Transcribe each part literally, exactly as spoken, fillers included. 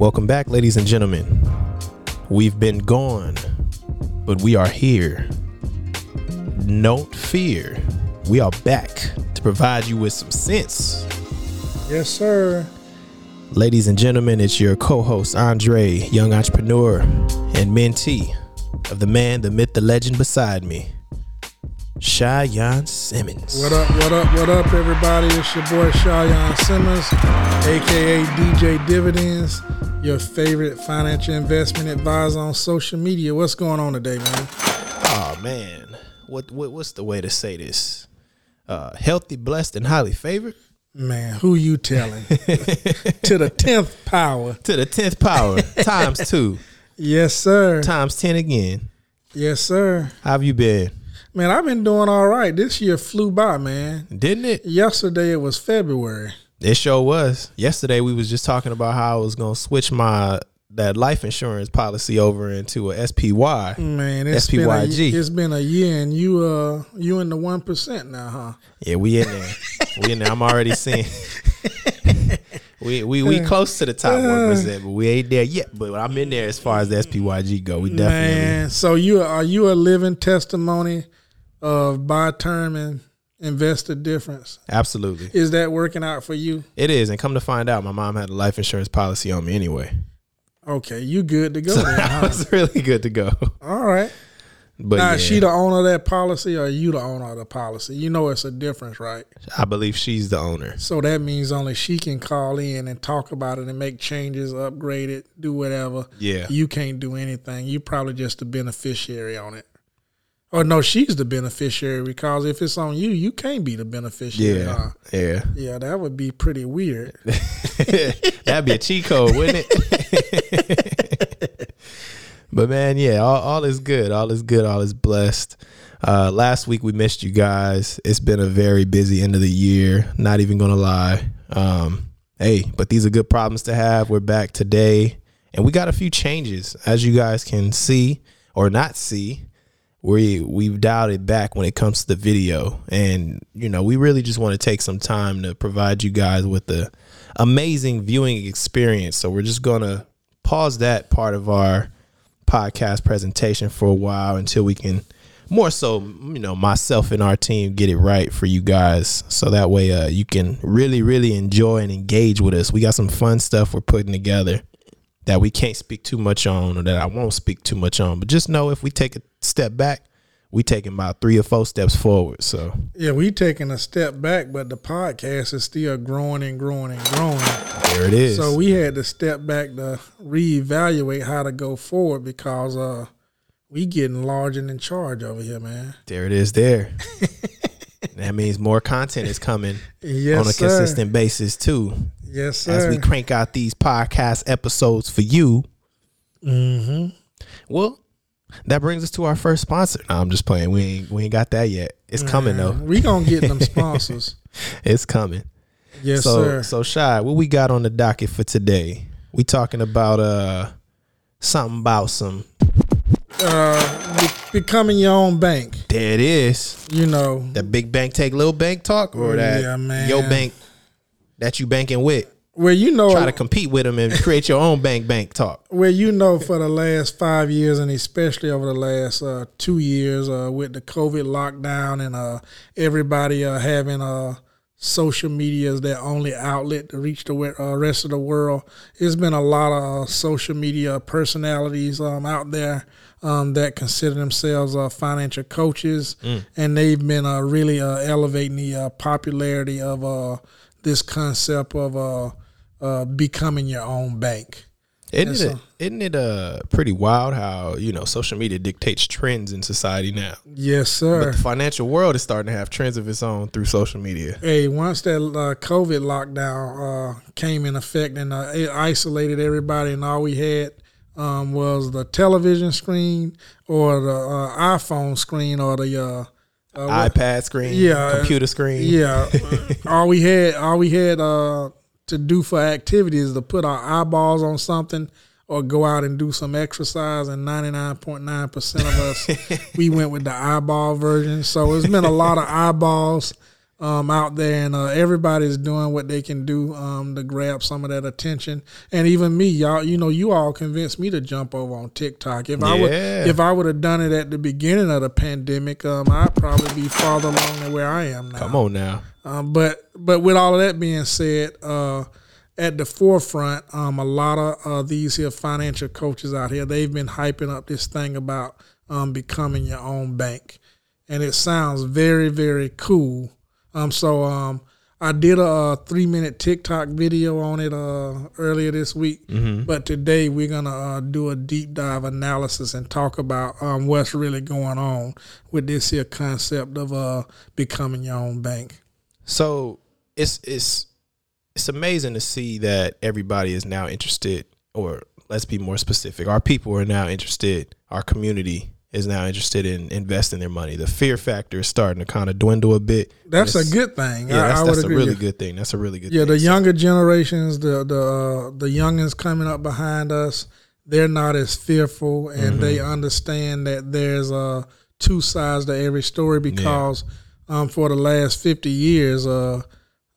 Welcome back, ladies and gentlemen. We've been gone, but we are here. Don't fear. We are back to provide you with some sense. Yes, sir. Ladies and gentlemen, it's your co-host, Andre, young entrepreneur and mentee of the man, the myth, the legend beside me, Shyan Simmons. What up, what up, what up, everybody? It's your boy, Shyan Simmons, a k a. D J Dividends, your favorite financial investment advisor on social media. What's going on today, man? Oh, man. What, what What's the way to say this? Uh, healthy, blessed, and highly favored? Man, who you telling? To the tenth power. To the tenth power. Times two. Yes, sir. Times ten again. Yes, sir. How have you been? Man, I've been doing all right. This year flew by, man. Didn't it? Yesterday, it was February. It sure was. Yesterday, we was just talking about how I was going to switch my that life insurance policy over into a S P Y. Man, it's S P Y G. Been a, it's been a year, and you uh you in the one percent now, huh? Yeah, we in there. we in there. I'm already seeing. we we we close to the top one percent, but we ain't there yet. But I'm in there as far as the S P Y G go. We definitely. Man, so you are you a living testimony of buy term and invest the difference? Absolutely. Is that working out for you? It is. And come to find out, my mom had a life insurance policy on me anyway. Okay, you good to go so then, I huh? was really good to go. All right. But now, yeah. Is she the owner of that policy or you the owner of the policy? You know it's a difference, right? I believe she's the owner. So that means only she can call in and talk about it and make changes, upgrade it, do whatever. Yeah. You can't do anything. You're probably just the beneficiary on it. Or no, she's the beneficiary because if it's on you, you can't be the beneficiary. Yeah, huh? yeah, yeah. That would be pretty weird. That'd be a cheat code, wouldn't it? But man, yeah, all, all is good. All is good. All is blessed. Uh, last week we missed you guys. It's been a very busy end of the year. Not even gonna lie. Um, hey, but these are good problems to have. We're back today, and we got a few changes, as you guys can see or not see. We, we've dialed it back when it comes to the video. And, you know, we really just want to take some time to provide you guys with an amazing viewing experience. So we're just going to pause that part of our podcast presentation for a while until we can more so, you know, myself and our team get it right for you guys. So that way uh, you can really, really enjoy and engage with us. We got some fun stuff we're putting together that we can't speak too much on or that I won't speak too much on. But just know if we take a step back, we taking about three or four steps forward. So yeah, we taking a step back, but the podcast is still growing and growing and growing. There it is. So we had to step back to reevaluate how to go forward because uh, we getting large and in charge over here, man. There it is there. That means more content is coming yes, on a sir. consistent basis too. Yes, sir. As we crank out these podcast episodes for you. Mm-hmm. Well, that brings us to our first sponsor. No, I'm just playing. We ain't we ain't got that yet. It's Man, coming though. We gonna get them sponsors. It's coming. Yes, so, sir. So Shy, what we got on the docket for today? We talking about uh something about some uh becoming your own bank. There it is. You know that big bank take little bank talk or that yeah, man. Your bank. That you banking with. Well, you know, try to compete with them and create your own bank bank talk. Well, you know, for the last five years and especially over the last uh, two years uh, with the COVID lockdown and uh, everybody uh, having uh, social media as their only outlet to reach the uh, rest of the world, it's been a lot of uh, social media personalities um, out there um, that consider themselves uh, financial coaches, mm. and they've been uh, really uh, elevating the uh, popularity of uh this concept of uh, uh, becoming your own bank. Isn't so, it, isn't it uh, pretty wild how, you know, social media dictates trends in society now? Yes, sir. But the financial world is starting to have trends of its own through social media. Hey, once that uh, COVID lockdown uh, came in effect and uh, it isolated everybody and all we had um, was the television screen or the uh, iPhone screen or the uh, Uh, iPad screen, yeah, computer screen. Yeah. all we had all we had uh, to do for activities is to put our eyeballs on something or go out and do some exercise, and ninety-nine point nine percent of us, we went with the eyeball version. So it's been a lot of eyeballs um, out there, and uh, everybody's doing what they can do um, to grab some of that attention. And even me, y'all, you know, you all convinced me to jump over on TikTok. If yeah. I would, if I would have done it at the beginning of the pandemic, um, I'd probably be farther along than where I am now. Come on now. Um, but but with all of that being said, uh, at the forefront, um, a lot of uh, these here financial coaches out here, they've been hyping up this thing about um, becoming your own bank. And it sounds very, very cool. Um, so um, I did a, a three-minute TikTok video on it uh, earlier this week. Mm-hmm. But today we're going to uh, do a deep dive analysis and talk about um, what's really going on with this here concept of uh, becoming your own bank. So it's it's it's amazing to see that everybody is now interested, or let's be more specific, our people are now interested, our community is now interested in investing their money. The fear factor is starting to kind of dwindle a bit. That's a good thing. Yeah, I, that's, I would that's agree. a really good thing. That's a really good yeah, thing. Yeah, the younger so. generations, the the uh, the youngins coming up behind us, they're not as fearful, and mm-hmm. they understand that there's uh, two sides to every story because yeah. – Um, for the last fifty years, uh,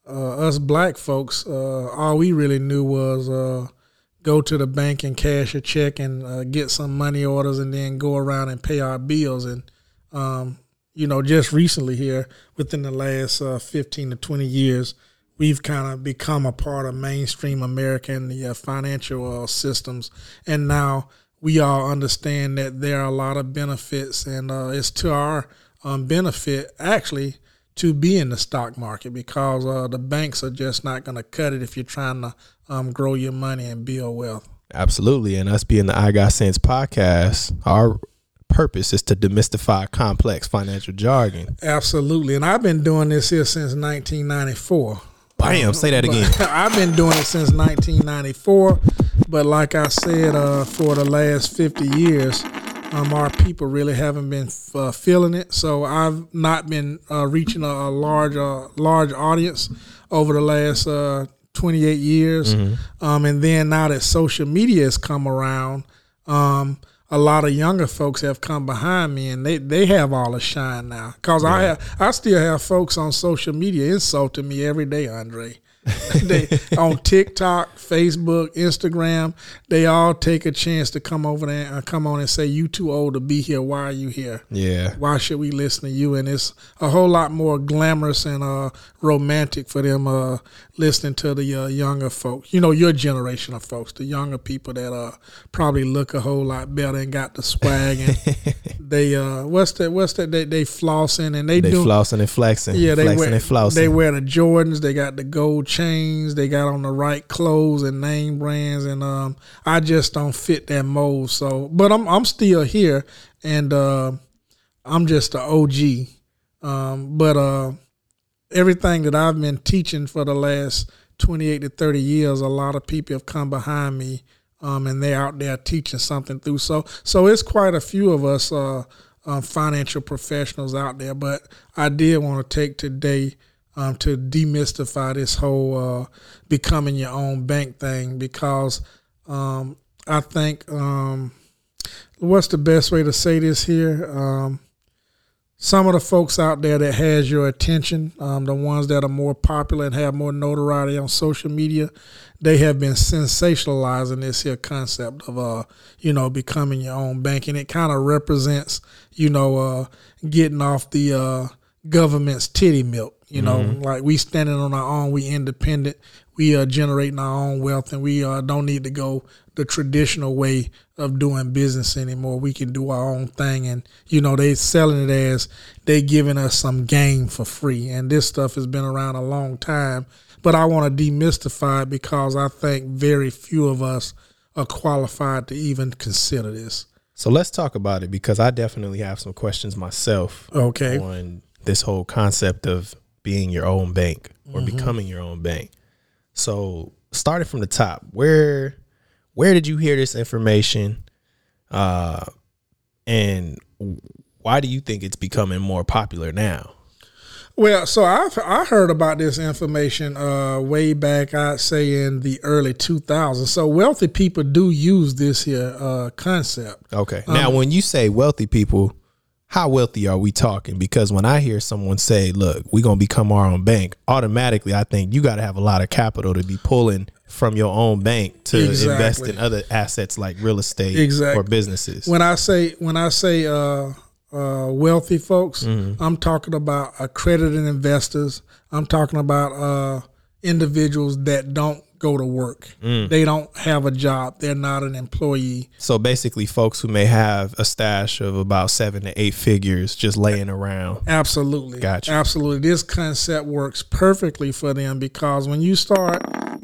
uh, us black folks, uh, all we really knew was uh, go to the bank and cash a check and uh, get some money orders and then go around and pay our bills. And, um, you know, just recently here, within the last uh, fifteen to twenty years, we've kind of become a part of mainstream America and the uh, financial uh, systems. And now we all understand that there are a lot of benefits, and uh, it's to our Um, benefit actually to be in the stock market because uh, the banks are just not going to cut it if you're trying to um, grow your money and build wealth. Absolutely. And us being the I Got Sense podcast, our purpose is to demystify complex financial jargon. Absolutely. And I've been doing this here since nineteen ninety-four. Bam, say that again. I've been doing it since nineteen ninety-four. But like I said, uh, for the last fifty years, Um, our people really haven't been uh, feeling it. So I've not been uh, reaching a, a large uh, large audience over the last uh, twenty-eight years. Mm-hmm. Um, and then now that social media has come around, um, a lot of younger folks have come behind me, and they, they have all the shine now. Because yeah. I, have, I still have folks on social media insulting me every day, Andre. They on TikTok, Facebook, Instagram, they all take a chance to come over there and come on and say, "You too old to be here. Why are you here? Yeah. Why should we listen to you?" And it's a whole lot more glamorous and uh, romantic for them uh, listening to the uh, younger folks. You know, your generation of folks, the younger people that uh, probably look a whole lot better and got the swag. And they uh, what's that? What's that? They they flossing and they, they do flossing and flexing. Yeah, they flexing wear, and flossing. They wear the Jordans. They got the gold chains, they got on the right clothes and name brands, and um I just don't fit that mold. So but I'm I'm still here, and uh I'm just an O G. Um but uh everything that I've been teaching for the last twenty-eight to thirty years, a lot of people have come behind me, um and they're out there teaching something through. So so it's quite a few of us uh, uh financial professionals out there, but I did want to take today Um, to demystify this whole uh, becoming your own bank thing, because um, I think um, what's the best way to say this here? Um, some of the folks out there that has your attention, um, the ones that are more popular and have more notoriety on social media, they have been sensationalizing this here concept of, uh, you know, becoming your own bank. And it kind of represents, you know, uh, getting off the uh, government's titty milk. You know, mm-hmm. like we standing on our own, we independent, we are generating our own wealth, and we uh, don't need to go the traditional way of doing business anymore. We can do our own thing. And, you know, they selling it as they giving us some game for free. And this stuff has been around a long time. But I want to demystify it because I think very few of us are qualified to even consider this. So let's talk about it, because I definitely have some questions myself. Okay. On this whole concept of being your own bank, or mm-hmm. becoming your own bank. So starting from the top, where where did you hear this information, uh, and why do you think it's becoming more popular now? Well, so I I heard about this information uh, way back, I'd say in the early two thousands. So wealthy people do use this here uh, concept. Okay. Now, um, when you say wealthy people, how wealthy are we talking? Because when I hear someone say, look, we're going to become our own bank, automatically I think you got to have a lot of capital to be pulling from your own bank to exactly. invest in other assets like real estate exactly. or businesses. When I say when I say uh, uh, wealthy folks, mm-hmm. I'm talking about accredited investors. I'm talking about uh, individuals that don't go to work. Mm. They don't have a job. They're not an employee. So basically folks who may have a stash of about seven to eight figures just laying around. Absolutely. Gotcha. Absolutely. This concept works perfectly for them, because when you start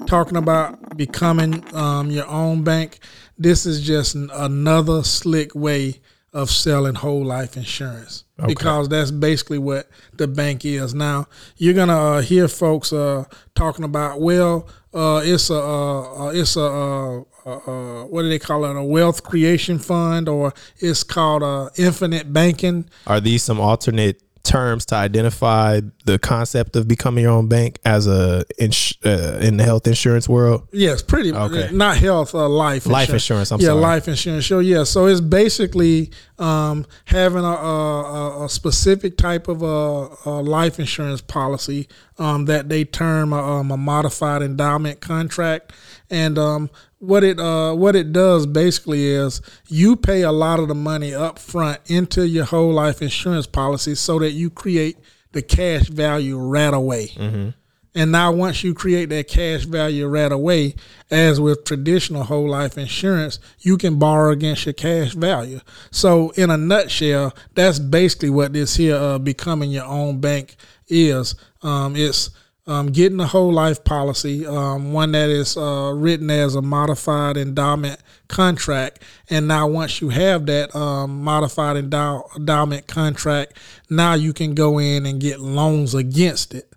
talking about becoming um, your own bank, this is just another slick way of selling whole life insurance, okay. because that's basically what the bank is. Now, you're going to uh, hear folks uh, talking about, well, Uh, it's a, uh, it's a, uh, uh, what do they call it? A wealth creation fund, or it's called uh, infinite banking. Are these some alternate terms to identify the concept of becoming your own bank as a ins- uh, in the health insurance world? Yes, pretty much. Okay. Not health, uh, life. Life insurance. insurance I'm yeah, sorry. Yeah, life insurance. Sure. Yeah. So it's basically um, having a, a, a specific type of a, a life insurance policy um, that they term um, a modified endowment contract, and um, what it uh, what it does basically is you pay a lot of the money up front into your whole life insurance policy so that you create the cash value right away. Mm-hmm. And now once you create that cash value right away, as with traditional whole life insurance, you can borrow against your cash value. So in a nutshell, that's basically what this here uh, becoming your own bank is. Um, it's Um, getting a whole life policy, um, one that is uh, written as a modified endowment contract. And now once you have that um, modified endow- endowment contract, now you can go in and get loans against it.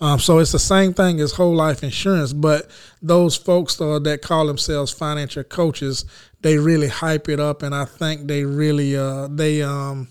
Um, so it's the same thing as whole life insurance, but those folks uh, that call themselves financial coaches, they really hype it up. And I think they really, uh, they, um,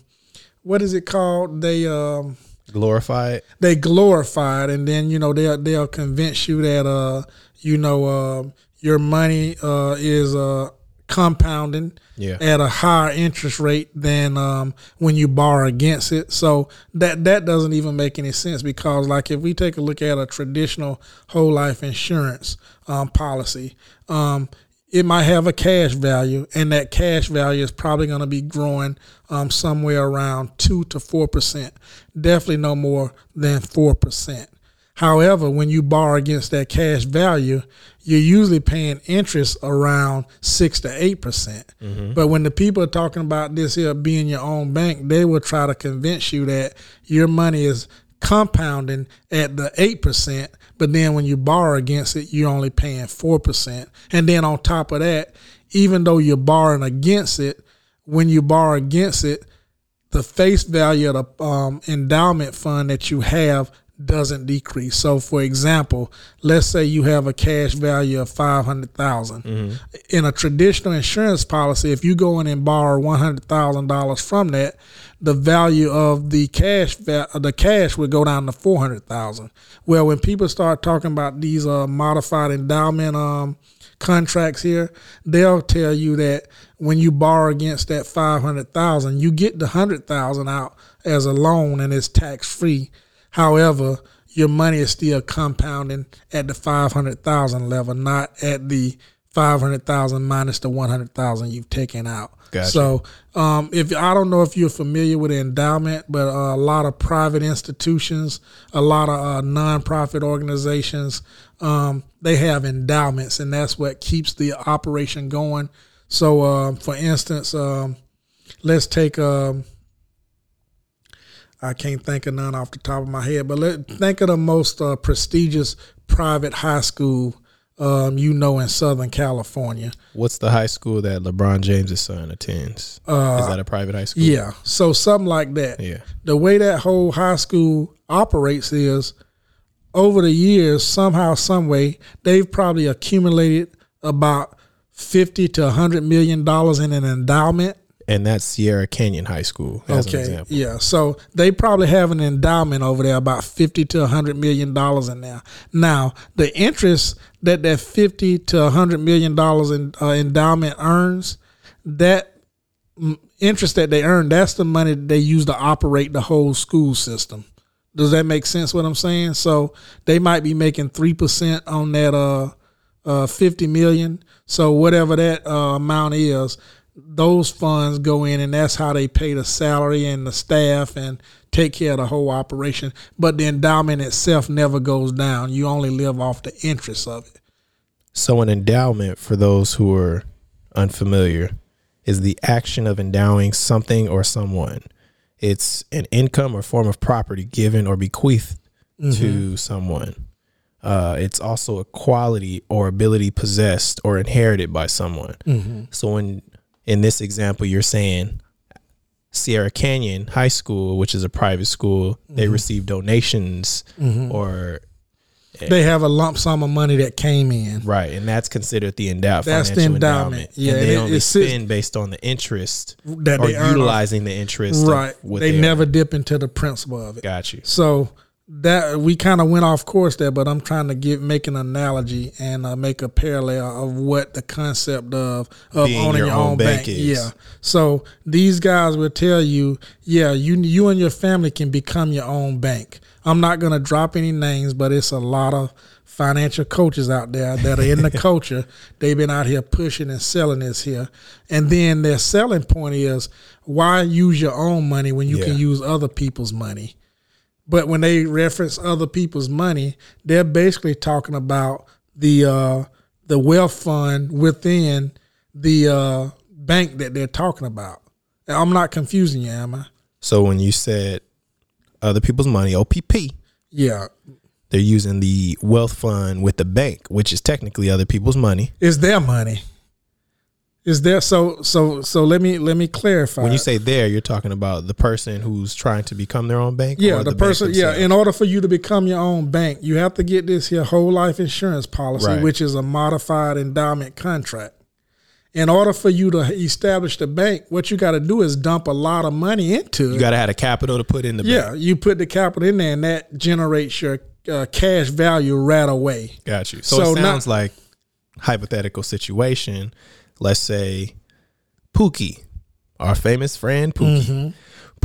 what is it called? They, um, glorify it. They glorify it, and then you know they'll they'll convince you that uh you know uh, your money uh is uh compounding yeah. at a higher interest rate than um when you borrow against it. So that that doesn't even make any sense, because like if we take a look at a traditional whole life insurance um policy, um it might have a cash value, and that cash value is probably going to be growing um, somewhere around two to four percent, definitely no more than four percent. However, when you borrow against that cash value, you're usually paying interest around six to eight percent. Mm-hmm. But when the people are talking about this here being your own bank, they will try to convince you that your money is compounding at the eight percent, but then when you borrow against it, you're only paying four percent. And then on top of that, even though you're borrowing against it, when you borrow against it, the face value of the um, endowment fund that you have doesn't decrease. So for example, let's say you have a cash value of five hundred thousand dollars. Mm-hmm. In a traditional insurance policy, if you go in and borrow one hundred thousand dollars from that, the value of the cash the cash would go down to four hundred thousand dollars. Well, when people start talking about these uh, modified endowment um, contracts here, they'll tell you that when you borrow against that five hundred thousand dollars, you get the one hundred thousand dollars out as a loan and it's tax-free. However, your money is still compounding at the five hundred thousand level, not at the five hundred thousand minus the one hundred thousand you've taken out. Gotcha. So um, if I don't know if you're familiar with endowment, but uh, a lot of private institutions, a lot of uh, nonprofit organizations, um, they have endowments, and that's what keeps the operation going. So, uh, for instance, um, let's take um, I can't think of none off the top of my head, but let, think of the most uh, prestigious private high school Um, you know, in Southern California. What's the high school that LeBron James' son attends? Uh, Is that a private high school? Yeah. So something like that. Yeah. The way that whole high school operates is over the years, somehow, some way, they've probably accumulated about fifty to one hundred million dollars in an endowment. And that's Sierra Canyon High School, as okay, an example. Yeah, so they probably have an endowment over there, about fifty to one hundred million dollars in there. Now, the interest that that fifty to one hundred million dollars in uh, endowment earns, that interest that they earn, that's the money that they use to operate the whole school system. Does that make sense what I'm saying? So they might be making three percent on that uh, uh, fifty million dollars. So whatever that uh, amount is, those funds go in, and that's how they pay the salary and the staff and take care of the whole operation. But the endowment itself never goes down. You only live off the interest of it. So an endowment, for those who are unfamiliar, is the action of endowing something or someone. It's an income or form of property given or bequeathed mm-hmm. to someone. Uh, it's also a quality or ability possessed or inherited by someone. Mm-hmm. So in in this example, you're saying Sierra Canyon High School, which is a private school, mm-hmm. they receive donations mm-hmm. or they have a lump sum of money that came in. Right. And that's considered the endow- that's the endowment. endowment. Yeah. And they it, only spend based on the interest that or they utilizing the interest. Right. They, they never dip into the principle of it. Got you. So that we kind of went off course there, but I'm trying to give, make an analogy and uh, make a parallel of what the concept of, of Being owning your, your own, own bank, bank is. Yeah. So these guys will tell you, yeah, you, you and your family can become your own bank. I'm not going to drop any names, but it's a lot of financial coaches out there that are in the culture. They've been out here pushing and selling this here. And then their selling point is, why use your own money when you yeah. can use other people's money? But when they reference other people's money, they're basically talking about the uh, the wealth fund within the uh, bank that they're talking about. Now, I'm not confusing you, am I? So when you said other people's money, O P P. Yeah. They're using the wealth fund with the bank, which is technically other people's money. It's their money. Is there so so so let me let me clarify. When you say there, you're talking about the person who's trying to become their own bank? Yeah, or the, the person yeah, in order for you to become your own bank, you have to get this here whole life insurance policy, right, which is a modified endowment contract. In order for you to establish the bank, what you got to do is dump a lot of money into it. You got to have the capital to put in the yeah, bank. Yeah, you put the capital in there, and that generates your uh, cash value right away. Got you. So, so it sounds not, like hypothetical situation. Let's say Pookie, our famous friend Pookie. Mm-hmm.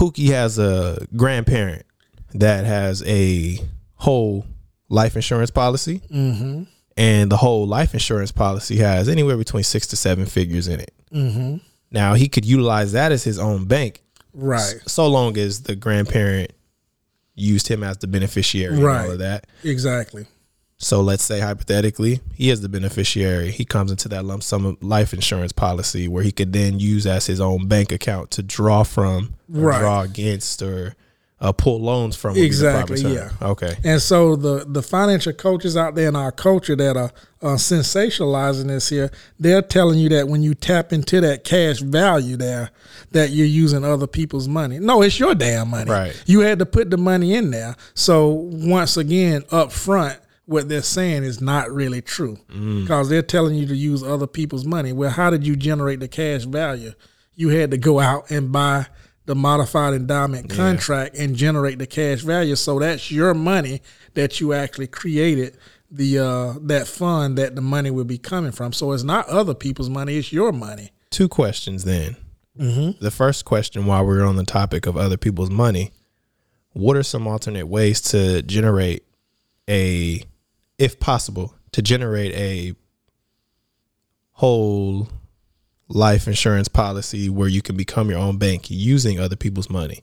Pookie has a grandparent that has a whole life insurance policy. Mm-hmm. And the whole life insurance policy has anywhere between six to seven figures in it. Mm-hmm. Now, he could utilize that as his own bank. Right. So long as the grandparent used him as the beneficiary, right, and all of that. Exactly. So let's say, hypothetically, he is the beneficiary. He comes into that lump sum of life insurance policy where he could then use as his own bank account to draw from, or right, draw against, or Uh, pull loans from. Exactly, yeah. Okay. And so the, the financial coaches out there in our culture that are uh, sensationalizing this here, they're telling you that when you tap into that cash value there, that you're using other people's money. No, it's your damn money. Right. You had to put the money in there. So once again, up front, what they're saying is not really true, because mm. they're telling you to use other people's money. Well, how did you generate the cash value? You had to go out and buy the modified endowment contract, yeah, and generate the cash value. So that's your money that you actually created, the uh, that fund that the money will be coming from. So it's not other people's money, it's your money. Two questions then. Mm-hmm. The first question, while we're on the topic of other people's money, what are some alternate ways to generate a, if possible, to generate a whole life insurance policy where you can become your own bank using other people's money?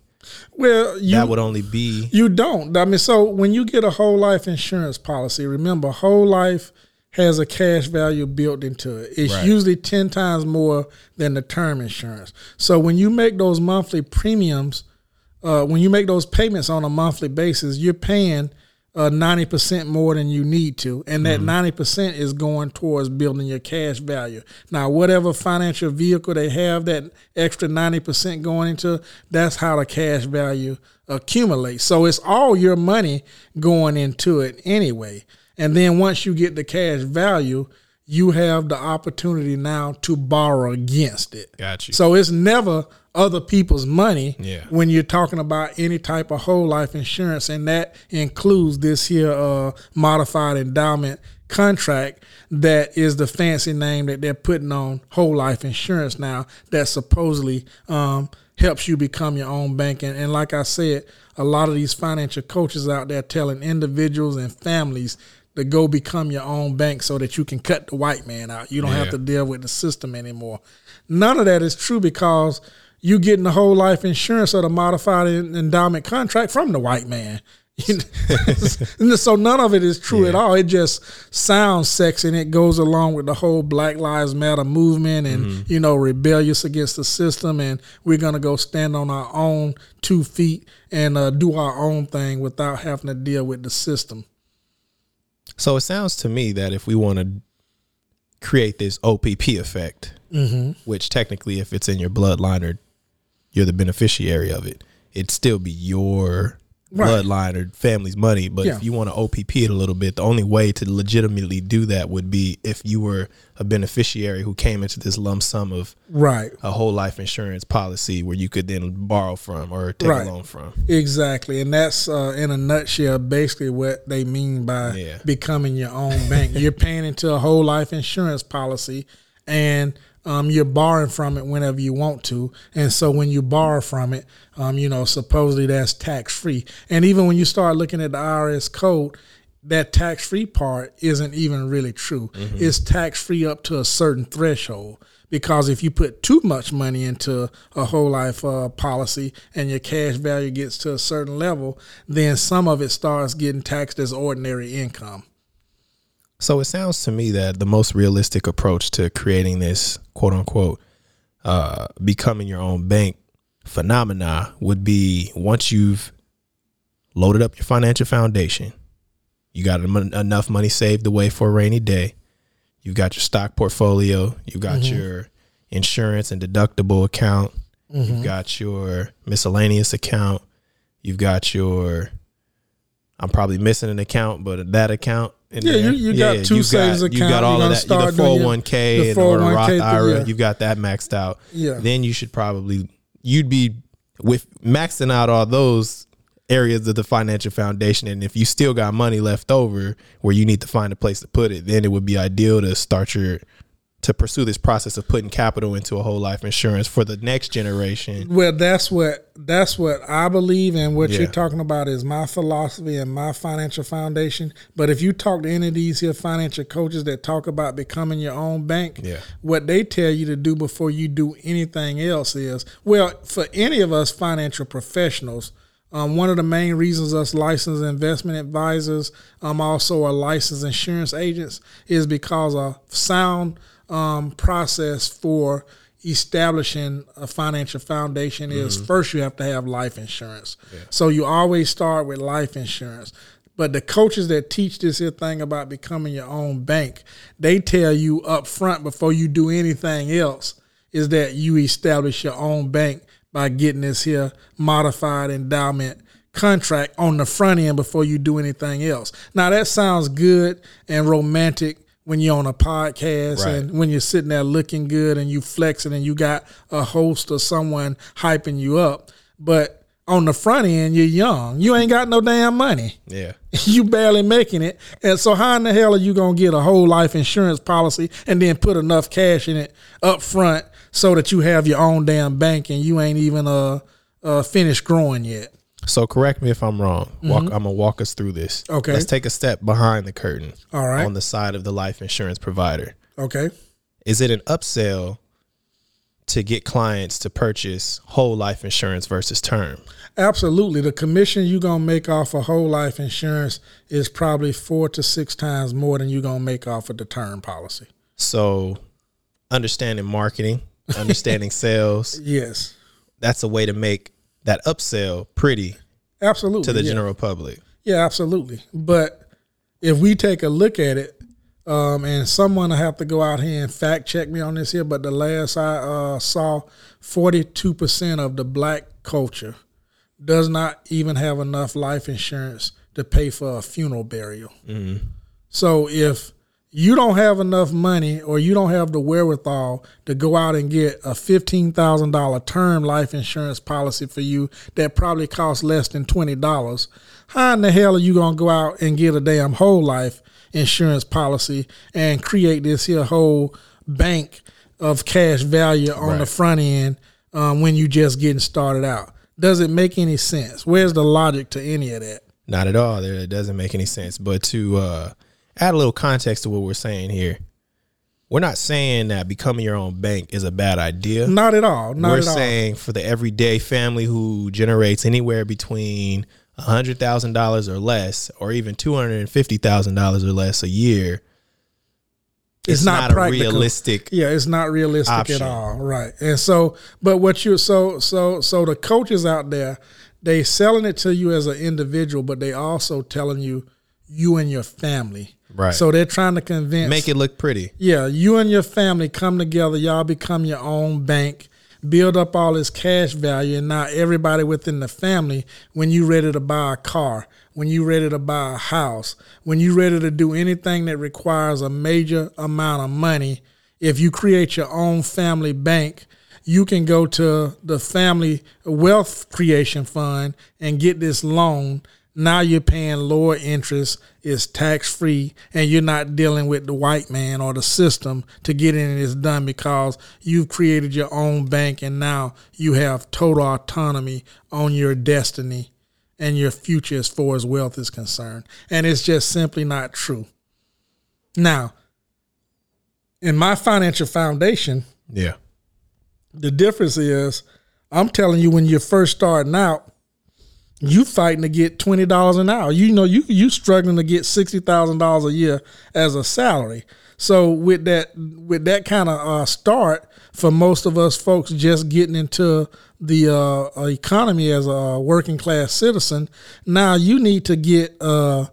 Well, you, that would only be you don't. I mean, so when you get a whole life insurance policy, remember, whole life has a cash value built into it. It's right, usually ten times more than the term insurance. So when you make those monthly premiums, uh, when you make those payments on a monthly basis, you're paying Uh, ninety percent more than you need to. And that mm. ninety percent is going towards building your cash value. Now, whatever financial vehicle they have that extra ninety percent going into, that's how the cash value accumulates. So it's all your money going into it anyway. And then once you get the cash value, you have the opportunity now to borrow against it. Got you. So it's never other people's money, yeah, when you're talking about any type of whole life insurance, and that includes this here uh, modified endowment contract that is the fancy name that they're putting on whole life insurance now that supposedly um, helps you become your own bank. And, and like I said, a lot of these financial coaches out there telling individuals and families to go become your own bank so that you can cut the white man out. You don't yeah. have to deal with the system anymore. None of that is true because you getting the whole life insurance or the modified endowment contract from the white man. So none of it is true yeah. at all. It just sounds sexy, and it goes along with the whole Black Lives Matter movement and, mm-hmm. you know, rebellious against the system. And we're going to go stand on our own two feet and uh, do our own thing without having to deal with the system. So it sounds to me that if we want to create this O P P effect, mm-hmm. which technically if it's in your bloodline or you're the beneficiary of it, it'd still be your right. bloodline or family's money. But yeah. if you want to O P P it a little bit, the only way to legitimately do that would be if you were a beneficiary who came into this lump sum of right. a whole life insurance policy where you could then borrow from or take right. a loan from. Exactly. And that's uh, in a nutshell basically what they mean by yeah. becoming your own bank. You're paying into a whole life insurance policy, and Um, you're borrowing from it whenever you want to. And so when you borrow from it, um, you know, supposedly that's tax free. And even when you start looking at the I R S code, that tax free part isn't even really true. Mm-hmm. It's tax free up to a certain threshold, because if you put too much money into a whole life uh, policy and your cash value gets to a certain level, then some of it starts getting taxed as ordinary income. So it sounds to me that the most realistic approach to creating this quote unquote uh, becoming your own bank phenomena would be, once you've loaded up your financial foundation, you got em- enough money saved away for a rainy day, you got your stock portfolio, you got mm-hmm. your insurance and deductible account, mm-hmm. you've got your miscellaneous account, you've got your, I'm probably missing an account, but that account. In yeah, you, you yeah, got two you savings accounts. You got all of that. The four oh one k and or Roth I R A. You've got that maxed out. Yeah. Then you should probably, you'd be with maxing out all those areas of the financial foundation. And if you still got money left over where you need to find a place to put it, then it would be ideal to start your, to pursue this process of putting capital into a whole life insurance for the next generation. Well, that's what that's what I believe, and what yeah. you're talking about is my philosophy and my financial foundation. But if you talk to any of these here financial coaches that talk about becoming your own bank, yeah. what they tell you to do before you do anything else is, well, for any of us financial professionals, Um, one of the main reasons us licensed investment advisors um, also are licensed insurance agents is because a sound um, process for establishing a financial foundation is mm-hmm. first you have to have life insurance. Yeah. So you always start with life insurance. But the coaches that teach this here thing about becoming your own bank, they tell you up front before you do anything else is that you establish your own bank by getting this here modified endowment contract on the front end before you do anything else. Now, that sounds good and romantic when you're on a podcast right. and when you're sitting there looking good and you flexing and you got a host or someone hyping you up. But on the front end, you're young. You ain't got no damn money. Yeah. You barely making it. And so how in the hell are you going to get a whole life insurance policy and then put enough cash in it up front so that you have your own damn bank and you ain't even uh, uh, finished growing yet? So correct me if I'm wrong. Walk, mm-hmm. I'm going to walk us through this. Okay. Let's take a step behind the curtain. All right. On the side of the life insurance provider. Okay. Is it an upsell to get clients to purchase whole life insurance versus term? Absolutely. The commission you're going to make off of whole life insurance is probably four to six times more than you're going to make off of the term policy. So understanding marketing, understanding sales. Yes. That's a way to make that upsell pretty. Absolutely. To the yeah. general public. Yeah, absolutely. But if we take a look at it, Um, and someone will have to go out here and fact check me on this here, but the last I uh, saw, forty-two percent of the black culture does not even have enough life insurance to pay for a funeral burial. Mm-hmm. So if you don't have enough money or you don't have the wherewithal to go out and get a fifteen thousand dollars term life insurance policy for you that probably costs less than twenty dollars, how in the hell are you going to go out and get a damn whole life insurance policy and create this here whole bank of cash value on right. the front end um, when you just getting started out? Does it make any sense? Where's the logic to any of that? Not at all. There, it doesn't make any sense. But to uh, add a little context to what we're saying here, we're not saying that becoming your own bank is a bad idea. Not at all. Not we're at all. We're saying for the everyday family who generates anywhere between one hundred thousand dollars or less, or even two hundred fifty thousand dollars or less a year, It's, it's not, not a realistic. Yeah, it's not realistic option. At all. Right. And so, but what you, so, so, so the coaches out there, they selling it to you as an individual, but they also telling you, you and your family. Right. So they're trying to convince. Make it look pretty. Yeah. You and your family come together. Y'all become your own bank, build up all this cash value. And now everybody within the family, when you ready to buy a car, when you're ready to buy a house, when you're ready to do anything that requires a major amount of money, if you create your own family bank, you can go to the Family Wealth Creation Fund and get this loan. Now you're paying lower interest, it's tax-free, and you're not dealing with the white man or the system to get in and it's done because you've created your own bank and now you have total autonomy on your destiny and your future as far as wealth is concerned. And it's just simply not true. Now, in my financial foundation, yeah, the difference is I'm telling you when you're first starting out, you fighting to get twenty dollars an hour. You know, you you struggling to get sixty thousand dollars a year as a salary. So with that with that kind of uh, start, for most of us folks just getting into the uh, economy as a working class citizen, now you need to get, uh,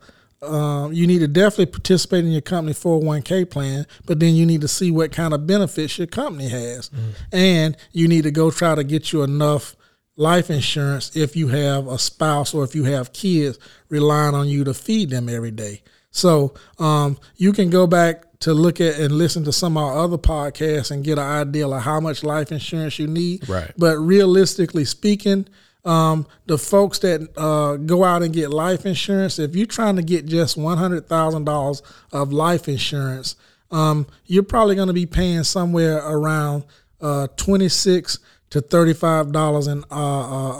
uh, you need to definitely participate in your company four oh one k plan, but then you need to see what kind of benefits your company has. Mm. And you need to go try to get you enough life insurance if you have a spouse or if you have kids relying on you to feed them every day. So um, you can go back to look at and listen to some of our other podcasts and get an idea of how much life insurance you need. Right. But realistically speaking, um, the folks that uh, go out and get life insurance, if you're trying to get just one hundred thousand dollars of life insurance, um, you're probably going to be paying somewhere around uh, twenty-six to thirty-five dollars in, uh,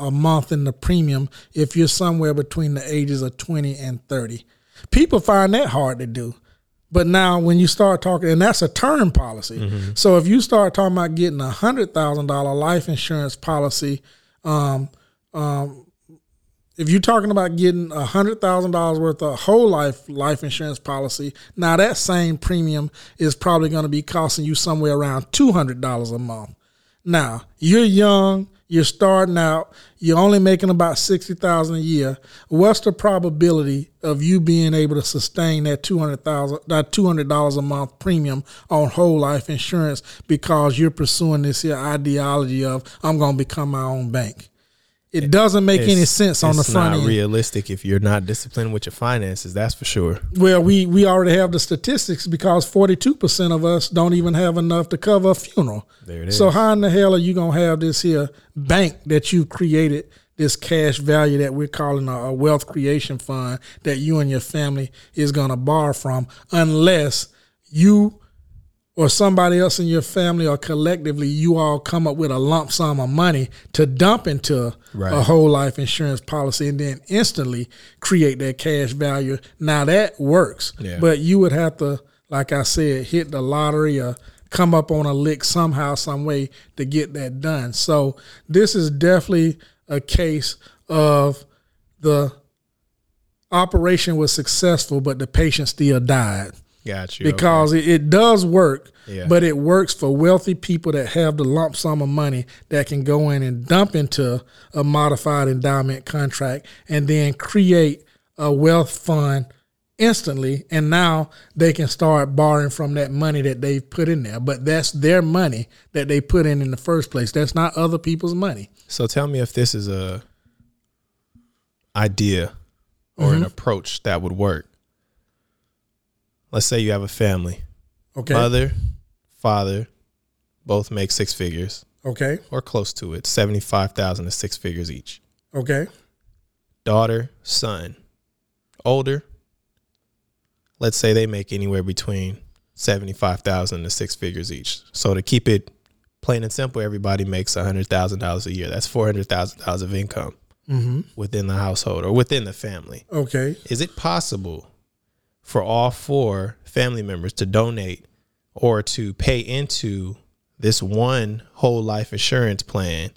a month in the premium if you're somewhere between the ages of twenty and thirty. People find that hard to do. But now when you start talking, and that's a term policy. Mm-hmm. So if you start talking about getting a one hundred thousand dollars life insurance policy, um, um, if you're talking about getting a one hundred thousand dollars worth of whole life life insurance policy, now that same premium is probably going to be costing you somewhere around two hundred dollars a month. Now, you're young, you're starting out, you're only making about sixty thousand dollars a year. What's the probability of you being able to sustain that two hundred thousand dollars that two hundred dollars a month premium on whole life insurance because you're pursuing this here ideology of I'm going to become my own bank? It doesn't make it's, any sense on the front end. It's not realistic if you're not disciplined with your finances, that's for sure. Well, we, we already have the statistics because forty-two percent of us don't even have enough to cover a funeral. There it is. So how in the hell are you going to have this here bank that you created, this cash value that we're calling a, a wealth creation fund that you and your family is going to borrow from unless you or somebody else in your family or collectively, you all come up with a lump sum of money to dump into right. a whole life insurance policy and then instantly create that cash value. Now that works, yeah. but you would have to, like I said, hit the lottery or come up on a lick somehow, some way to get that done. So this is definitely a case of the operation was successful, but the patient still died. Got you. Because okay. it, it does work, yeah. but it works for wealthy people that have the lump sum of money that can go in and dump into a modified endowment contract and then create a wealth fund instantly. And now they can start borrowing from that money that they've put in there. But that's their money that they put in in the first place. That's not other people's money. So tell me if this is a idea or mm-hmm. an approach that would work. let's say you have a family. Okay. Mother, father, both make six figures. Okay. Or close to it, seventy-five thousand to six figures each. Okay. Daughter, son, older, let's say they make anywhere between seventy-five thousand to six figures each. So to keep it plain and simple, everybody makes one hundred thousand dollars a year. That's four hundred thousand dollars of income mm-hmm. within the household or within the family. Okay. Is it possible for all four family members to donate or to pay into this one whole life insurance plan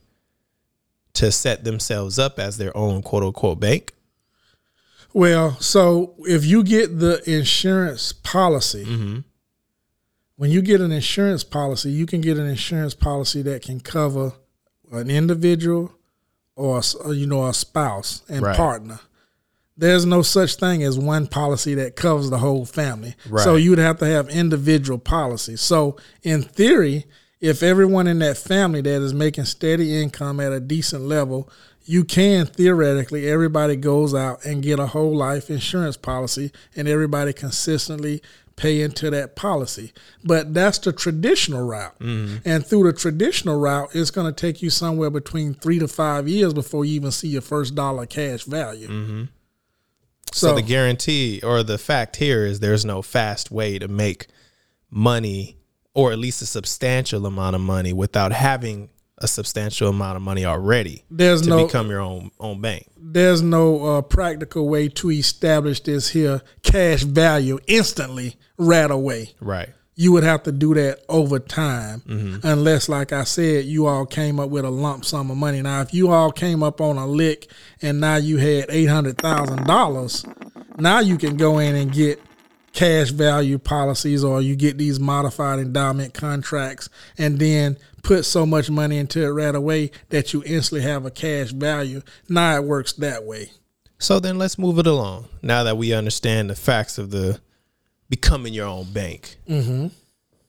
to set themselves up as their own quote unquote bank? Well, so if you get the insurance policy, mm-hmm. when you get an insurance policy, you can get an insurance policy that can cover an individual or, you know, a spouse and right. partner. There's no such thing as one policy that covers the whole family. Right. So you'd have to have individual policies. So in theory, if everyone in that family that is making steady income at a decent level, you can theoretically, everybody goes out and get a whole life insurance policy and everybody consistently pay into that policy. But that's the traditional route. Mm-hmm. And through the traditional route, it's going to take you somewhere between three to five years before you even see your first dollar cash value. Mm-hmm. So, so the guarantee or the fact here is there's no fast way to make money or at least a substantial amount of money without having a substantial amount of money already there's to no, become your own own bank. There's no uh, practical way to establish this here cash value instantly right away. Right. You would have to do that over time mm-hmm. unless, like I said, you all came up with a lump sum of money. Now, if you all came up on a lick and now you had eight hundred thousand dollars, now you can go in and get cash value policies or you get these modified endowment contracts and then put so much money into it right away that you instantly have a cash value. Now it works that way. So then let's move it along. Now that we understand the facts of the becoming your own bank. Mm-hmm.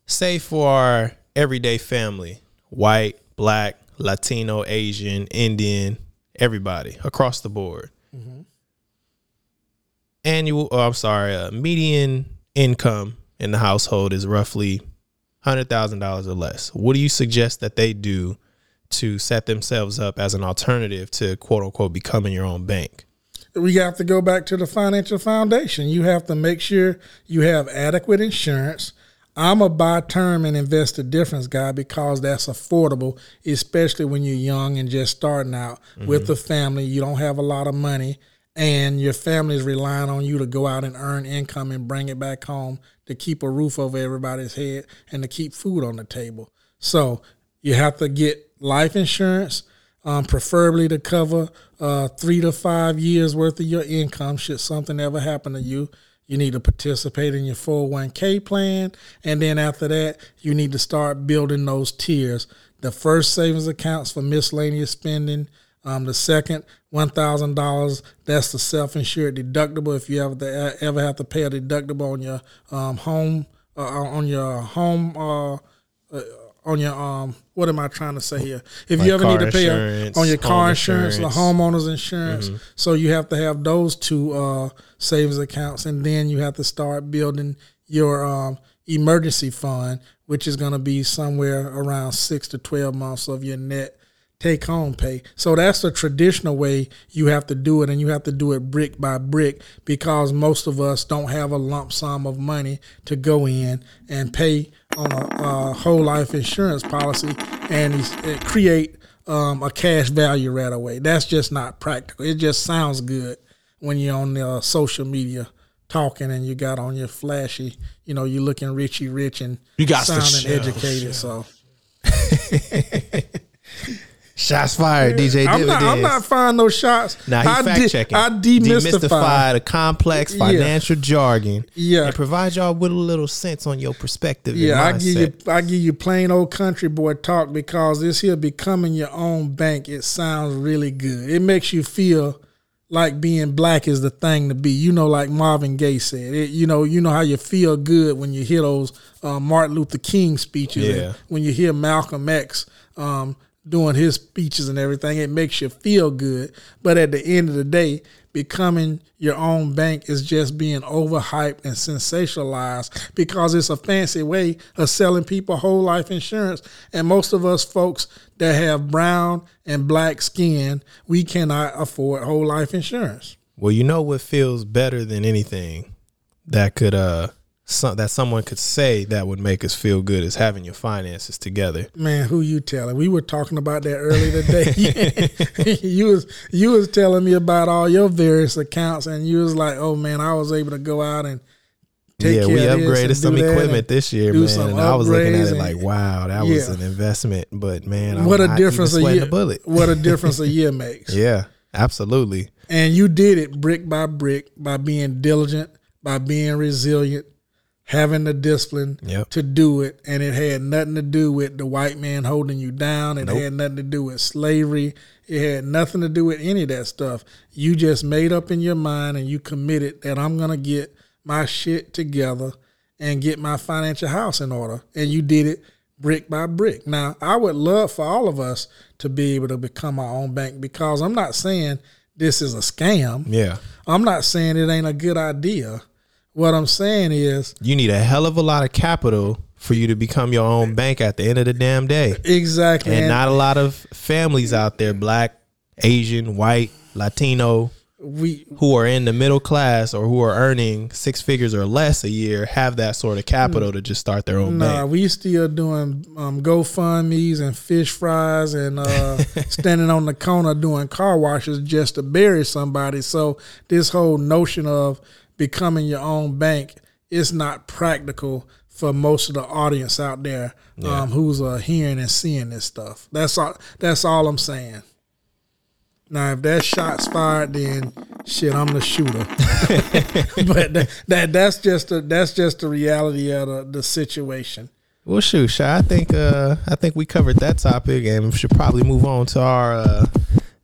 Say for our everyday family, white, black, Latino, Asian, Indian, everybody across the board. Mm-hmm. Annual, oh, I'm sorry, uh, median income in the household is roughly one hundred thousand dollars or less. What do you suggest that they do to set themselves up as an alternative to quote unquote becoming your own bank? We have to go back to the financial foundation. You have to make sure you have adequate insurance. I'm a buy term and invest the difference guy because that's affordable, especially when you're young and just starting out mm-hmm. with a family. You don't have a lot of money and your family is relying on you to go out and earn income and bring it back home to keep a roof over everybody's head and to keep food on the table. So you have to get life insurance. Um, preferably to cover uh, three to five years worth of your income should something ever happen to you. You need to participate in your four oh one k plan. And then after that, you need to start building those tiers. The first savings accounts for miscellaneous spending. Um, the second, one thousand dollars, that's the self-insured deductible. If you ever, ever have to pay a deductible on your um, home, uh, on your home uh, uh on your, um, what am I trying to say here? If like you ever need to pay a, on your car insurance, insurance, the homeowner's insurance. Mm-hmm. So you have to have those two uh, savings accounts. And then you have to start building your um, emergency fund, which is going to be somewhere around six to twelve months of your net take home pay. So that's the traditional way you have to do it. And you have to do it brick by brick because most of us don't have a lump sum of money to go in and pay on a, a whole life insurance policy and create um, a cash value right away. That's just not practical. It just sounds good when you're on the social media talking and you got on your flashy, you know, you're looking richy rich and you got sounding educated. So shots fired, D J I'm Dividends. Not, I'm not firing no shots. Now nah, he's fact de- checking. I demystified. demystified a complex financial yeah. jargon. Yeah, and provide y'all with a little sense on your perspective. Yeah, I give you, I give you plain old country boy talk because this here becoming your own bank. It sounds really good. It makes you feel like being black is the thing to be. You know, like Marvin Gaye said. It, you know, you know how you feel good when you hear those uh, Martin Luther King speeches. Yeah. And when you hear Malcolm X. Um, doing his speeches and everything. It makes you feel good. But at the end of the day, becoming your own bank is just being overhyped and sensationalized because it's a fancy way of selling people whole life insurance. And most of us folks that have brown and black skin, we cannot afford whole life insurance. Well, you know what feels better than anything that could uh some, that someone could say that would make us feel good is having your finances together. Man, who you telling? We were talking about that earlier today. you was you was telling me about all your various accounts, and you was like, "Oh man, I was able to go out and take yeah, care we of upgraded this some equipment this year, man." And I was looking at it like, "Wow, that yeah. was an investment." But man, what I'm a difference a year! A what a difference a year makes. Yeah, absolutely. And you did it brick by brick by being diligent, by being resilient, having the discipline yep. to do it. And it had nothing to do with the white man holding you down. It nope. had nothing to do with slavery. It had nothing to do with any of that stuff. You just made up in your mind and you committed that I'm going to get my shit together and get my financial house in order. And you did it brick by brick. Now, I would love for all of us to be able to become our own bank, because I'm not saying this is a scam. Yeah. I'm not saying it ain't a good idea. What I'm saying is you need a hell of a lot of capital for you to become your own bank at the end of the damn day. Exactly. And, and not a lot of families out there, black, Asian, white, Latino, we who are in the middle class or who are earning six figures or less a year have that sort of capital to just start their own nah, bank. Nah, we still doing um, GoFundMes and fish fries and uh, standing on the corner doing car washes just to bury somebody. So this whole notion of becoming your own bank is not practical for most of the audience out there yeah. um, who's uh, hearing and seeing this stuff. That's all. That's all I'm saying. Now, if that shot's fired, then shit, I'm the shooter. But that, that that's just a, that's just the reality of the, the situation. Well, shoot, Shy. I think uh, I think we covered that topic, and we should probably move on to our. Uh,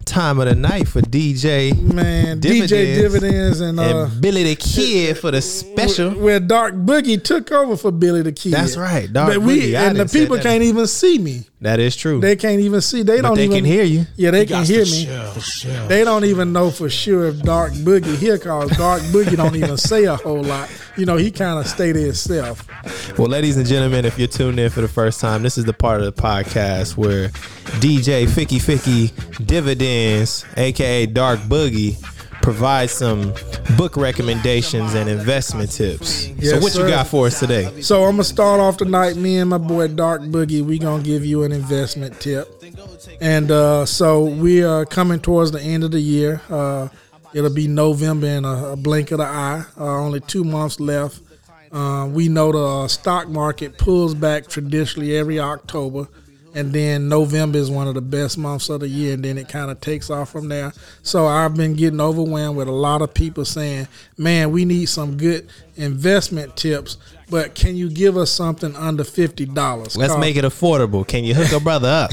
Time of the night for D J Man, Dividends, D J Dividends and, uh, and Billy the Kid for the special. Where Dark Boogie took over for Billy the Kid. That's right, Dark but we, Boogie. And the people can't is. even see me. That is true. They can't even see. They but don't. They even, can hear you. Yeah, they you can hear me. Show, show, they don't show, even know for sure if Dark Boogie here, cause Dark Boogie don't even say a whole lot. You know, he kind of stay to himself. Well, ladies and gentlemen, if you're tuned in for the first time, this is the part of the podcast where D J Ficky Ficky Dividends, aka Dark Boogie, provide some book recommendations and investment tips. Yes, so what sir. you got for us today? So I'm going to start off tonight. Me and my boy Dark Boogie, we going to give you an investment tip. And uh, so we are coming towards the end of the year. Uh, it'll be November in a, a blink of the eye. Uh, only two months left. Uh, we know the uh, stock market pulls back traditionally every October. And then November is one of the best months of the year, and then it kind of takes off from there. So I've been getting overwhelmed with a lot of people saying, man, we need some good investment tips, but can you give us something under fifty dollars? Let's make it affordable. Can you hook a brother up?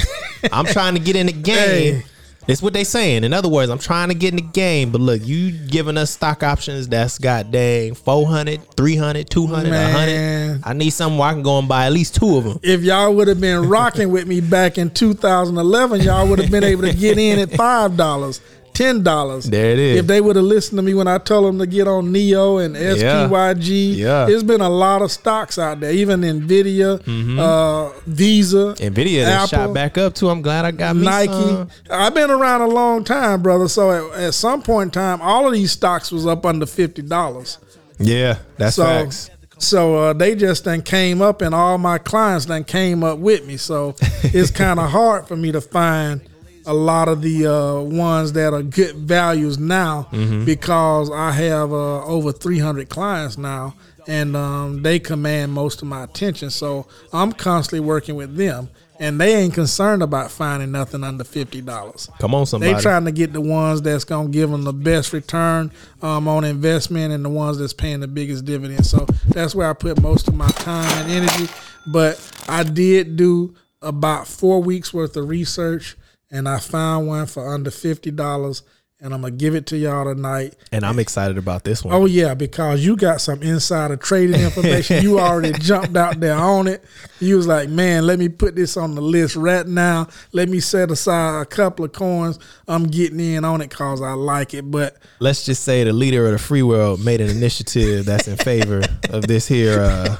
I'm trying to get in the game. Hey. That's what they saying. In other words, I'm trying to get in the game, but look, you giving us stock options that's god dang four hundred, three hundred, two hundred, one hundred. I need something where I can go and buy at least two of them. If y'all would have been rocking with me back in two thousand eleven, y'all would have been able to get in at five dollars. ten dollars. There it is. If they would have listened to me when I told them to get on N I O and S P Y G. Yeah. Yeah. There's been a lot of stocks out there. Even NVIDIA, mm-hmm. uh, Visa, NVIDIA, Apple, shot back up too. I'm glad I got Nike. Me some. I've been around a long time, brother. So at, at some point in time, all of these stocks was up under fifty dollars. Yeah, that's so, facts. So uh, they just then came up, and all my clients then came up with me. So it's kind of hard for me to find a lot of the uh, ones that are good values now, mm-hmm. because I have uh, over three hundred clients now, and um, they command most of my attention. So I'm constantly working with them, and they ain't concerned about finding nothing under fifty dollars. Come on, somebody. They trying to get the ones that's going to give them the best return um, on investment, and the ones that's paying the biggest dividend. So that's where I put most of my time and energy. But I did do about four weeks worth of research, and I found one for under fifty dollars, and I'm going to give it to y'all tonight. And I'm excited about this one. Oh, yeah, because you got some insider trading information. You already jumped out there on it. You was like, man, let me put this on the list right now. Let me set aside a couple of coins. I'm getting in on it because I like it. But let's just say the leader of the free world made an initiative that's in favor of this here uh,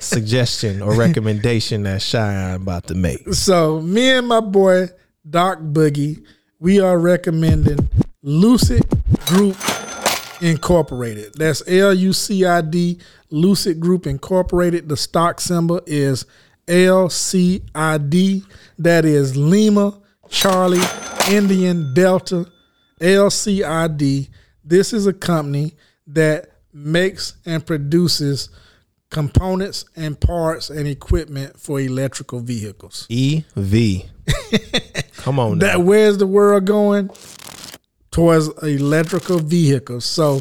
suggestion or recommendation that Shyan about to make. So me and my boy, Doc Boogie, we are recommending Lucid Group Incorporated. That's L U C I D, Lucid Group Incorporated. The stock symbol is L C I D. That is Lima, Charlie, Indian, Delta, L C I D. This is a company that makes and produces components and parts and equipment for electrical vehicles. E V. Come on now. That where's the world going? Towards electrical vehicles. So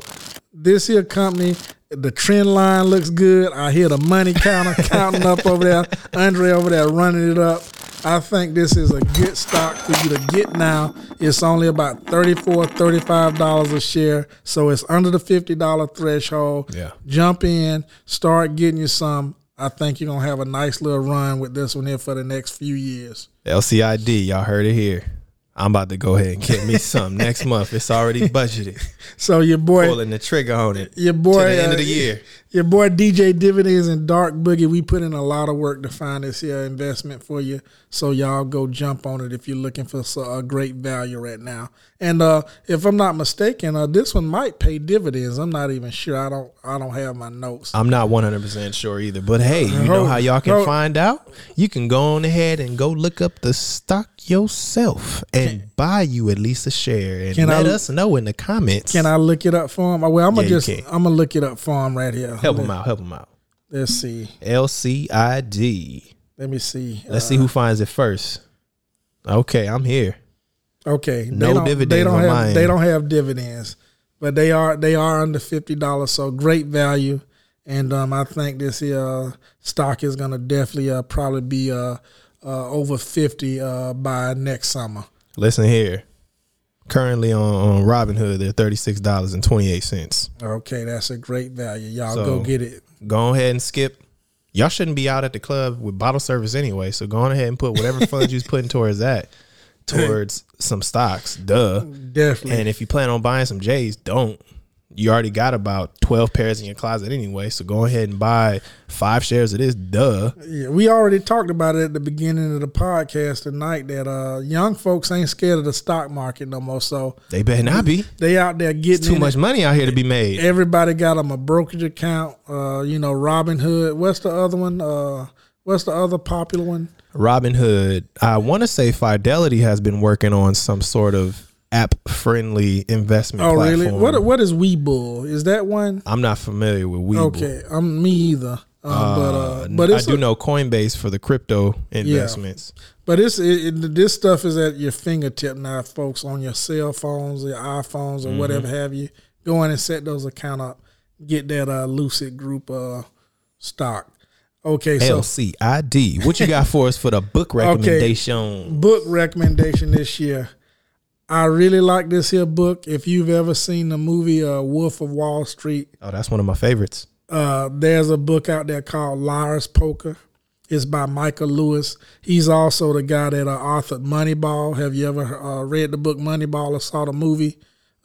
this here company, the trend line looks good. I hear the money counter counting up over there. Andre over there running it up. I think this is a good stock for you to get now. It's only about thirty-four dollars, thirty-five dollars a share. So it's under the fifty dollars threshold. Yeah. Jump in. Start getting you some. I think you're going to have a nice little run with this one here for the next few years. L C I D, y'all heard it here. I'm about to go ahead and get me some next month. It's already budgeted. So your boy pulling the trigger on it. Your boy to the end uh, of the year. Your boy D J Dividends and Dark Boogie. We put in a lot of work to find this here investment for you. So y'all go jump on it if you're looking for a great value right now. And uh, if I'm not mistaken, uh, this one might pay dividends. I'm not even sure. I don't. I don't have my notes. I'm not one hundred percent sure either. But hey, you hold, know how y'all can hold. find out. You can go on ahead and go look up the stock yourself and And buy you at least a share and can let I, us know in the comments. Can I look it up for him? Well, I'm gonna yeah, just I'm gonna look it up for him right here. Help let, him out. Help him out. Let's see. L C I D. Let me see. Let's uh, see who finds it first. Okay, I'm here. Okay, no they dividends. They don't have. Mine. They don't have dividends, but they are they are under fifty dollars. So great value, and um, I think this uh, stock is gonna definitely uh, probably be uh, uh, over fifty uh, by next summer. Listen here. Currently on, on Robinhood, they're thirty-six dollars and twenty-eight cents. Okay, that's a great value. Y'all so go get it. Go ahead and skip. Y'all shouldn't be out at the club with bottle service anyway, so go on ahead and put whatever funds you're putting towards that, towards some stocks, duh. Definitely. And if you plan on buying some J's, don't. You already got about twelve pairs in your closet anyway, so go ahead and buy five shares of this, duh. Yeah, we already talked about it at the beginning of the podcast tonight that uh, young folks ain't scared of the stock market no more. So they better not be. They out there getting it's too in much it. money out here to be made. Everybody got them a brokerage account, uh, you know, Robinhood. What's the other one? Uh, what's the other popular one? Robinhood. I want to say Fidelity has been working on some sort of app-friendly investment oh, platform. Really? What what is Webull? Is that one? I'm not familiar with Webull. Okay, I'm me either. Um, uh, but uh, but it's I do a, know Coinbase for the crypto investments. Yeah. But it's it, it, this stuff is at your fingertip now, folks, on your cell phones, your iPhones, or mm-hmm. whatever have you. Go in and set those account up. Get that uh, Lucid Group uh, stock. Okay, so L C I D. What you got for us for the book recommendation? Okay, book recommendation this year. I really like this here book. If you've ever seen the movie uh, Wolf of Wall Street. Oh, that's one of my favorites. Uh, there's a book out there called Liar's Poker. It's by Michael Lewis. He's also the guy that uh, authored Moneyball. Have you ever uh, read the book Moneyball or saw the movie?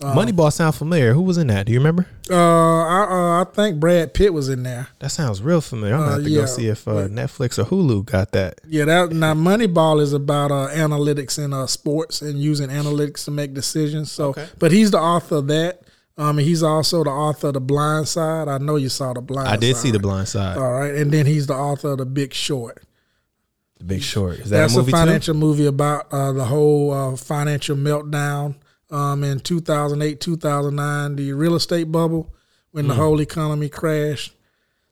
Uh, Moneyball sounds familiar. Who was in that? Do you remember? Uh, I, uh, I think Brad Pitt was in there. That sounds real familiar. I'm going to have to yeah, go see if uh, yeah. Netflix or Hulu got that. Yeah, that now Moneyball is about uh, analytics in uh, sports and using analytics to make decisions. So, okay. But he's the author of that. Um, he's also the author of The Blind Side. I know you saw The Blind Side. I did Side. see The Blind Side. All right. And then he's the author of The Big Short. The Big Short. Is that That's a movie a financial too? movie about uh, the whole uh, financial meltdown. Um, in two thousand eight, two thousand nine, the real estate bubble, when mm. the whole economy crashed.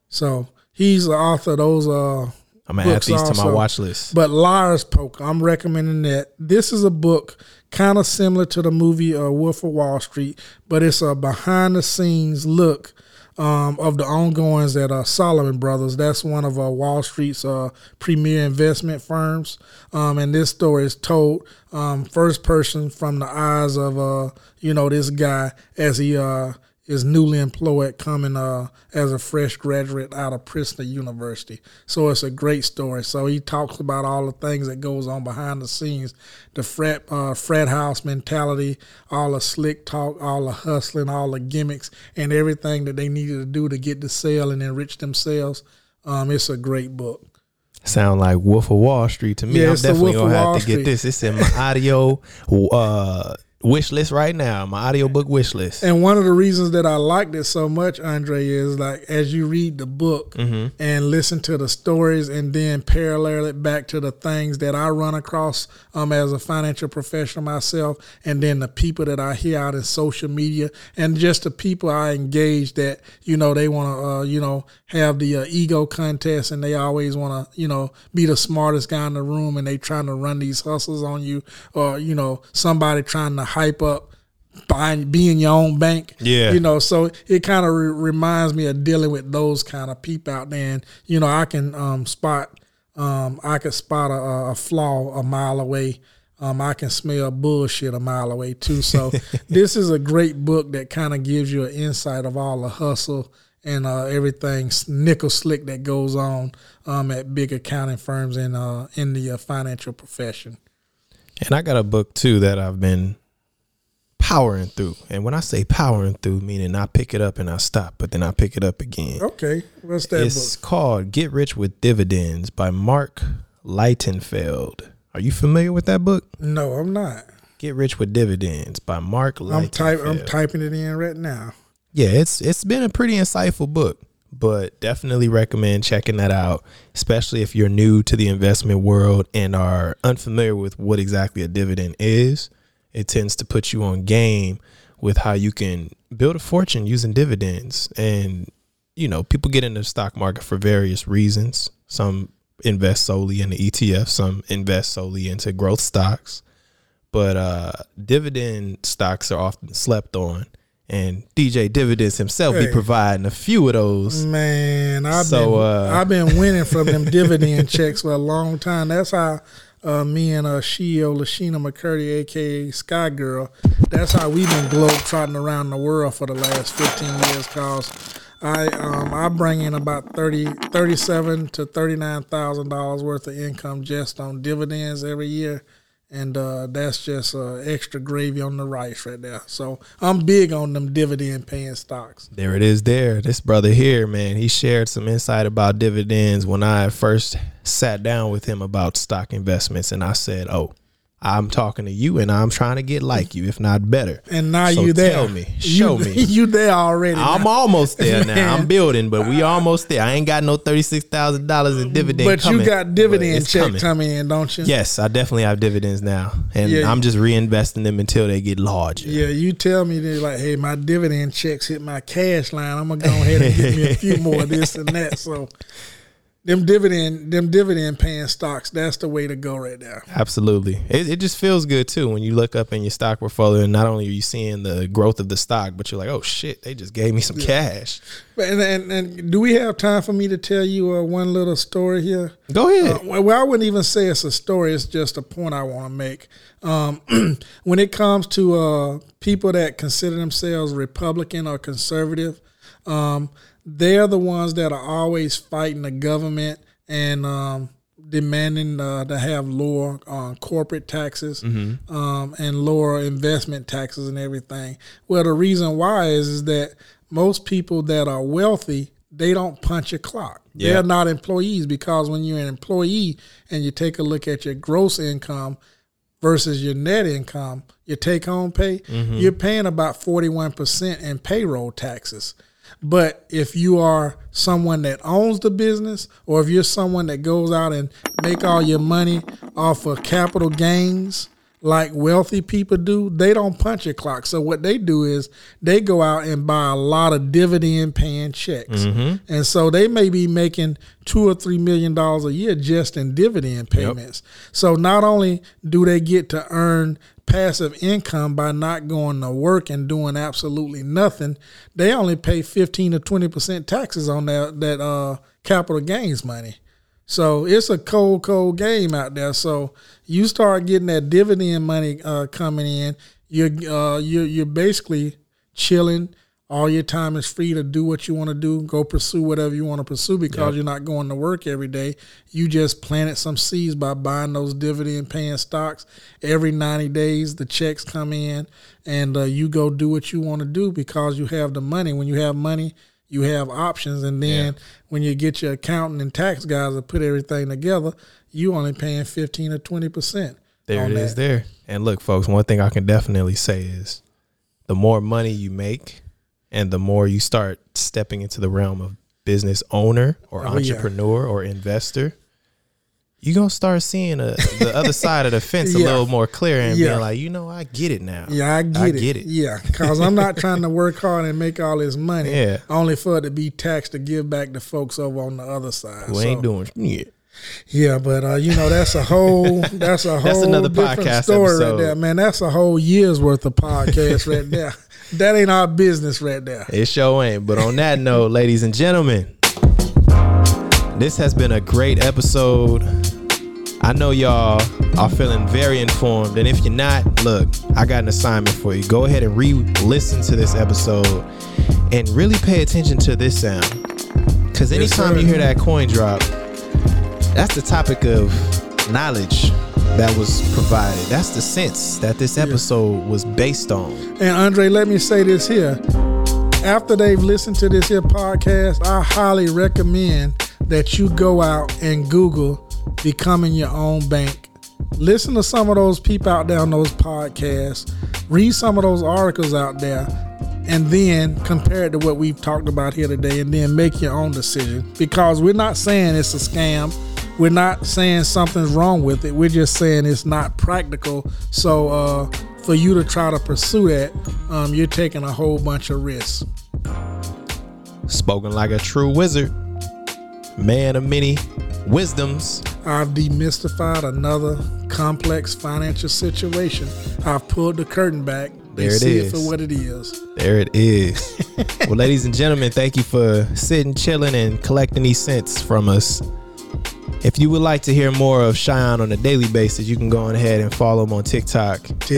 So he's the author of those uh, I'm going to add these also. to my watch list. But Liar's Poker, I'm recommending that. This is a book kind of similar to the movie uh, Wolf of Wall Street, but it's a behind-the-scenes look um, of the ongoings at uh, Solomon Brothers. That's one of uh, Wall Street's uh, premier investment firms. Um, and this story is told um, first person from the eyes of, uh, you know, this guy as he uh, is newly employed, coming uh, as a fresh graduate out of Princeton University. So it's a great story. So he talks about all the things that goes on behind the scenes, the frat, uh, frat house mentality, all the slick talk, all the hustling, all the gimmicks, and everything that they needed to do to get the sale and enrich themselves. Um, it's a great book. Sound like Wolf of Wall Street to me. Yeah, I'm definitely going to have to get this. It's in my audio uh wish list right now, my audiobook wish list. And one of the reasons that I liked it so much, Andre, is like as you read the book mm-hmm. and listen to the stories and then parallel it back to the things that I run across um, as a financial professional myself, and then the people that I hear out in social media and just the people I engage that, you know, they want to, uh, you know, have the uh, ego contest and they always want to, you know, be the smartest guy in the room and they trying to run these hustles on you, or, you know, somebody trying to hype up buying, being your own bank. Yeah. You know, so it kind of re- reminds me of dealing with those kind of people out there. And, you know, I can um, spot, um, I can spot a, a flaw a mile away. Um, I can smell bullshit a mile away too. So this is a great book that kind of gives you an insight of all the hustle and uh, everything nickel slick that goes on um, at big accounting firms and uh, in the uh, financial profession. And I got a book too that I've been powering through. And when I say powering through, meaning I pick it up and I stop, but then I pick it up again. Okay. What's that it's book? It's called Get Rich with Dividends by Mark Leitenfeld. Are you familiar with that book? No, I'm not. Get Rich with Dividends by Mark Leitenfeld. I'm, type, I'm typing it in right now. Yeah, it's it's been a pretty insightful book, but definitely recommend checking that out, especially if you're new to the investment world and are unfamiliar with what exactly a dividend is. It tends to put you on game with how you can build a fortune using dividends. And, you know, people get into the stock market for various reasons. Some invest solely in the E T F. Some invest solely into growth stocks. But uh, dividend stocks are often slept on. And D J Dividends himself hey, be providing a few of those. Man, I've, so, been, uh, I've been winning from them dividend checks for a long time. That's how... Uh, me and uh, Shio, Lashina McCurdy, a k a. Sky Girl. That's how we've been globetrotting around the world for the last fifteen years, because I um, I bring in about thirty-seven thousand to thirty-nine thousand dollars worth of income just on dividends every year. And uh, that's just uh, extra gravy on the rice right there. So I'm big on them dividend-paying stocks. There it is there. This brother here, man, he shared some insight about dividends when I first sat down with him about stock investments. And I said, oh, I'm talking to you, and I'm trying to get like you, if not better. And now so you there. Tell me. Show you, me. You there already. I'm now. almost there now. I'm building, but we almost there. I ain't got no thirty-six thousand dollars in dividends But coming, you got dividend check coming. coming in, don't you? Yes, I definitely have dividends now, and yeah. I'm just reinvesting them until they get larger. Yeah, you tell me, they're like, hey, my dividend checks hit my cash line. I'm going to go ahead and get me a few more of this and that, so... Them dividend, them dividend paying stocks, that's the way to go right now. Absolutely. It, it just feels good, too, when you look up in your stock portfolio and not only are you seeing the growth of the stock, but you're like, oh, shit, they just gave me some yeah. cash. And, and, and do we have time for me to tell you uh, one little story here? Go ahead. Uh, well, I wouldn't even say it's a story. It's just a point I want to make. Um, when it comes to uh, people that consider themselves Republican or conservative, um, they're the ones that are always fighting the government and um, demanding uh, to have lower uh, corporate taxes mm-hmm. um, and lower investment taxes and everything. Well, the reason why is, is that most people that are wealthy, they don't punch a clock. Yeah. They're not employees, because when you're an employee and you take a look at your gross income versus your net income, your take-home pay, mm-hmm. you're paying about forty-one percent in payroll taxes. But if you are someone that owns the business, or if you're someone that goes out and make all your money off of capital gains like wealthy people do, they don't punch a clock. So what they do is they go out and buy a lot of dividend paying checks. Mm-hmm. And so they may be making two or three million dollars a year just in dividend payments. Yep. So not only do they get to earn passive income by not going to work and doing absolutely nothing, they only pay fifteen to twenty percent taxes on that, that uh, capital gains money. So it's a cold, cold game out there. So you start getting that dividend money uh, coming in, you're, uh, you're, you're basically chilling. All your time is free to do what you want to do, go pursue whatever you want to pursue because yep. you're not going to work every day. You just planted some seeds by buying those dividend-paying stocks. Every ninety days, the checks come in, and uh, you go do what you want to do because you have the money. When you have money, you have options, and then yeah. when you get your accountant and tax guys to put everything together, you only paying fifteen or twenty percent. There it that. is there. And look, folks, one thing I can definitely say is the more money you make and the more you start stepping into the realm of business owner or oh, entrepreneur yeah. or investor, you're going to start seeing a, the other side of the fence yeah. a little more clear and yeah. being like, you know, I get it now. Yeah, I get I it. I get it. Yeah, because I'm not trying to work hard and make all this money yeah. only for it to be taxed to give back to folks over on the other side. We so, ain't doing shit. Yeah, but, uh, you know, that's a whole that's a whole that's another different podcast story episode. Right there, man. That's a whole year's worth of podcast right there. That ain't our business right there. It sure ain't. But on that note, ladies and gentlemen, this has been a great episode. I know y'all are feeling very informed. And if you're not, look, I got an assignment for you. Go ahead and re-listen to this episode and really pay attention to this sound. Because anytime yes, you hear that coin drop, that's the topic of knowledge that was provided. That's the sense that this episode yeah. was based on. And Andre, let me say this here. After they've listened to this here podcast, I highly recommend that you go out and Google becoming your own bank. Listen to some of those people out there on those podcasts. Read some of those articles out there. And then compare it to what we've talked about here today. And then make your own decision. Because we're not saying it's a scam. We're not saying something's wrong with it. We're just saying it's not practical. So uh, for you to try to pursue that, um, you're taking a whole bunch of risks. Spoken like a true wizard, man of many wisdoms. I've demystified another complex financial situation. I've pulled the curtain back. There it is. It for what it is. There it is. Well, ladies and gentlemen, thank you for sitting, chilling, and collecting these cents from us. If you would like to hear more of Shyan on a daily basis, you can go ahead and follow him on TikTok. TikTok.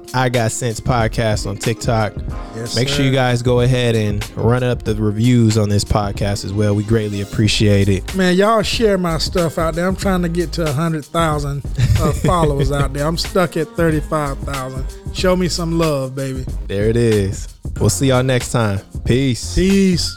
It's I Got Sense podcast on TikTok. Yes, Make sir. sure you guys go ahead and run up the reviews on this podcast as well. We greatly appreciate it. Man, y'all share my stuff out there. I'm trying to get to one hundred thousand uh, followers out there. I'm stuck at thirty-five thousand. Show me some love, baby. There it is. We'll see y'all next time. Peace. Peace.